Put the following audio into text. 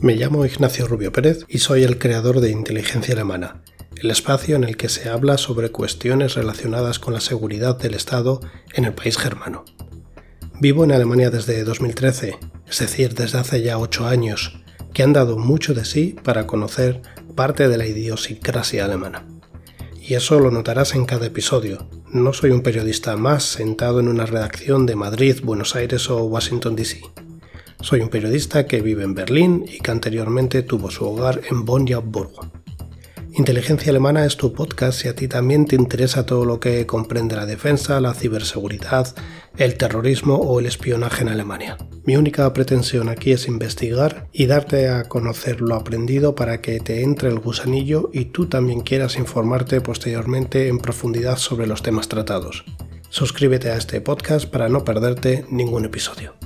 Me llamo Ignacio Rubio Pérez y soy el creador de Inteligencia Alemana, el espacio en el que se habla sobre cuestiones relacionadas con la seguridad del Estado en el país germano. Vivo en Alemania desde 2013, es decir, desde hace ya 8 años, que han dado mucho de sí para conocer parte de la idiosincrasia alemana. Y eso lo notarás en cada episodio. No soy un periodista más sentado en una redacción de Madrid, Buenos Aires o Washington D.C. Soy un periodista que vive en Berlín y que anteriormente tuvo su hogar en Bonn y Hamburgo. Inteligencia Alemana es tu podcast si a ti también te interesa todo lo que comprende la defensa, la ciberseguridad, el terrorismo o el espionaje en Alemania. Mi única pretensión aquí es investigar y darte a conocer lo aprendido para que te entre el gusanillo y tú también quieras informarte posteriormente en profundidad sobre los temas tratados. Suscríbete a este podcast para no perderte ningún episodio.